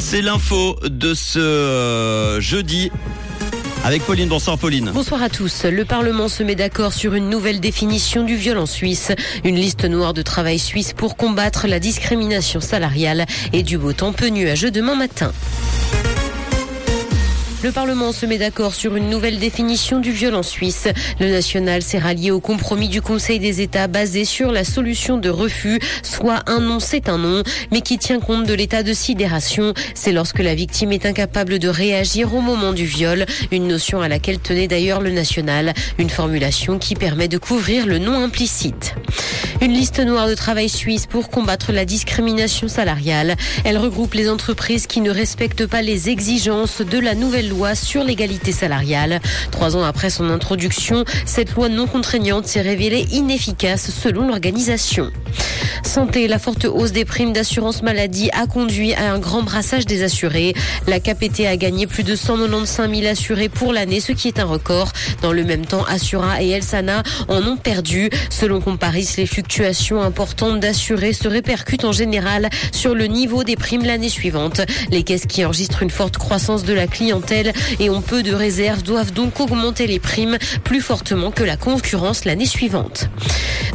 C'est l'info de ce jeudi. Avec Pauline, bonsoir Pauline. Bonsoir à tous. Le Parlement se met d'accord sur une nouvelle définition du viol en Suisse. Une liste noire de travail suisse pour combattre la discrimination salariale et du beau temps peu nuageux demain matin. Le Parlement se met d'accord sur une nouvelle définition du viol en Suisse. Le national s'est rallié au compromis du Conseil des États basé sur la solution de refus, soit un non c'est un non, mais qui tient compte de l'état de sidération. C'est lorsque la victime est incapable de réagir au moment du viol, une notion à laquelle tenait d'ailleurs le national, une formulation qui permet de couvrir le non implicite. Une liste noire de travail suisse pour combattre la discrimination salariale. Elle regroupe les entreprises qui ne respectent pas les exigences de la nouvelle loi sur l'égalité salariale. 3 ans après son introduction, cette loi non contraignante s'est révélée inefficace selon l'organisation. Santé, la forte hausse des primes d'assurance maladie a conduit à un grand brassage des assurés. La KPT a gagné plus de 195 000 assurés pour l'année, ce qui est un record. Dans le même temps, Assura et Elsana en ont perdu. Selon Comparis, les fluctuations importantes d'assurés se répercutent en général sur le niveau des primes l'année suivante. Les caisses qui enregistrent une forte croissance de la clientèle et ont peu de réserves doivent donc augmenter les primes plus fortement que la concurrence l'année suivante.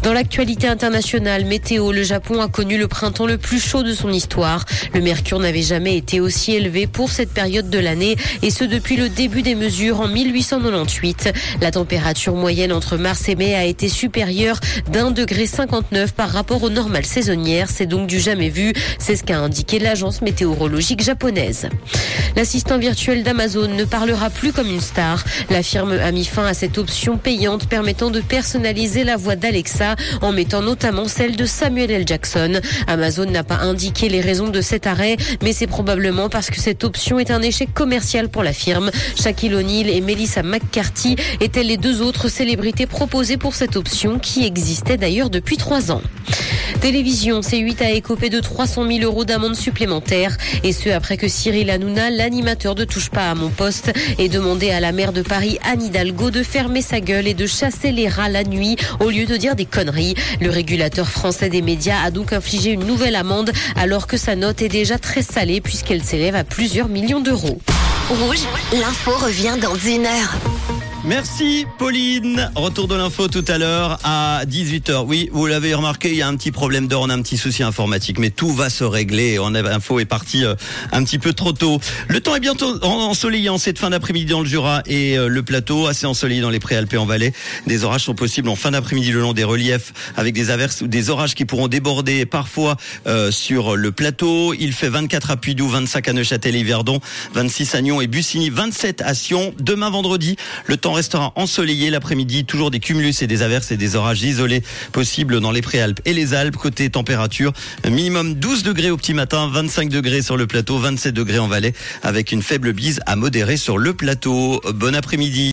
Dans l'actualité internationale, météo, le Japon a connu le printemps le plus chaud de son histoire. Le mercure n'avait jamais été aussi élevé pour cette période de l'année, et ce depuis le début des mesures en 1898. La température moyenne entre mars et mai a été supérieure d'1,59 degré par rapport aux normales saisonnières. C'est donc du jamais vu. C'est ce qu'a indiqué l'agence météorologique japonaise. L'assistant virtuel d'Amazon ne parlera plus comme une star. La firme a mis fin à cette option payante permettant de personnaliser la voix d'Alexa, en mettant notamment celle de Samuel Jackson. Amazon n'a pas indiqué les raisons de cet arrêt, mais c'est probablement parce que cette option est un échec commercial pour la firme. Shaquille O'Neal et Melissa McCarthy étaient les 2 autres célébrités proposées pour cette option, qui existait d'ailleurs depuis 3 ans. Télévision, C8 a écopé de 300 000 euros d'amende supplémentaire, et ce après que Cyril Hanouna, l'animateur de Touche Pas à Mon Poste, ait demandé à la maire de Paris, Anne Hidalgo, de fermer sa gueule et de chasser les rats la nuit au lieu de dire des conneries. Le régulateur français des médias a donc infligé une nouvelle amende alors que sa note est déjà très salée puisqu'elle s'élève à plusieurs millions d'euros. Rouge, l'info revient dans 1 heure. Merci Pauline. Retour de l'info tout à l'heure à 18h. Oui, vous l'avez remarqué, il y a un petit problème d'or, on a un petit souci informatique, mais tout va se régler. L'info est partie un petit peu trop tôt. Le temps est bientôt ensoleillé en cette fin d'après-midi dans le Jura et le plateau, assez ensoleillé dans les Préalpes et en vallée. Des orages sont possibles en fin d'après-midi le long des reliefs, avec des averses ou des orages qui pourront déborder parfois sur le plateau. Il fait 24 à Puidoux, 25 à Neuchâtel et Yverdon, 26 à Nyon et Bussigny, 27 à Sion. Demain vendredi, le temps restera ensoleillé l'après-midi, toujours des cumulus et des averses et des orages isolés possibles dans les Préalpes et les Alpes. Côté température, minimum 12 degrés au petit matin, 25 degrés sur le plateau, 27 degrés en vallée, avec une faible bise à modérer sur le plateau. Bon après-midi.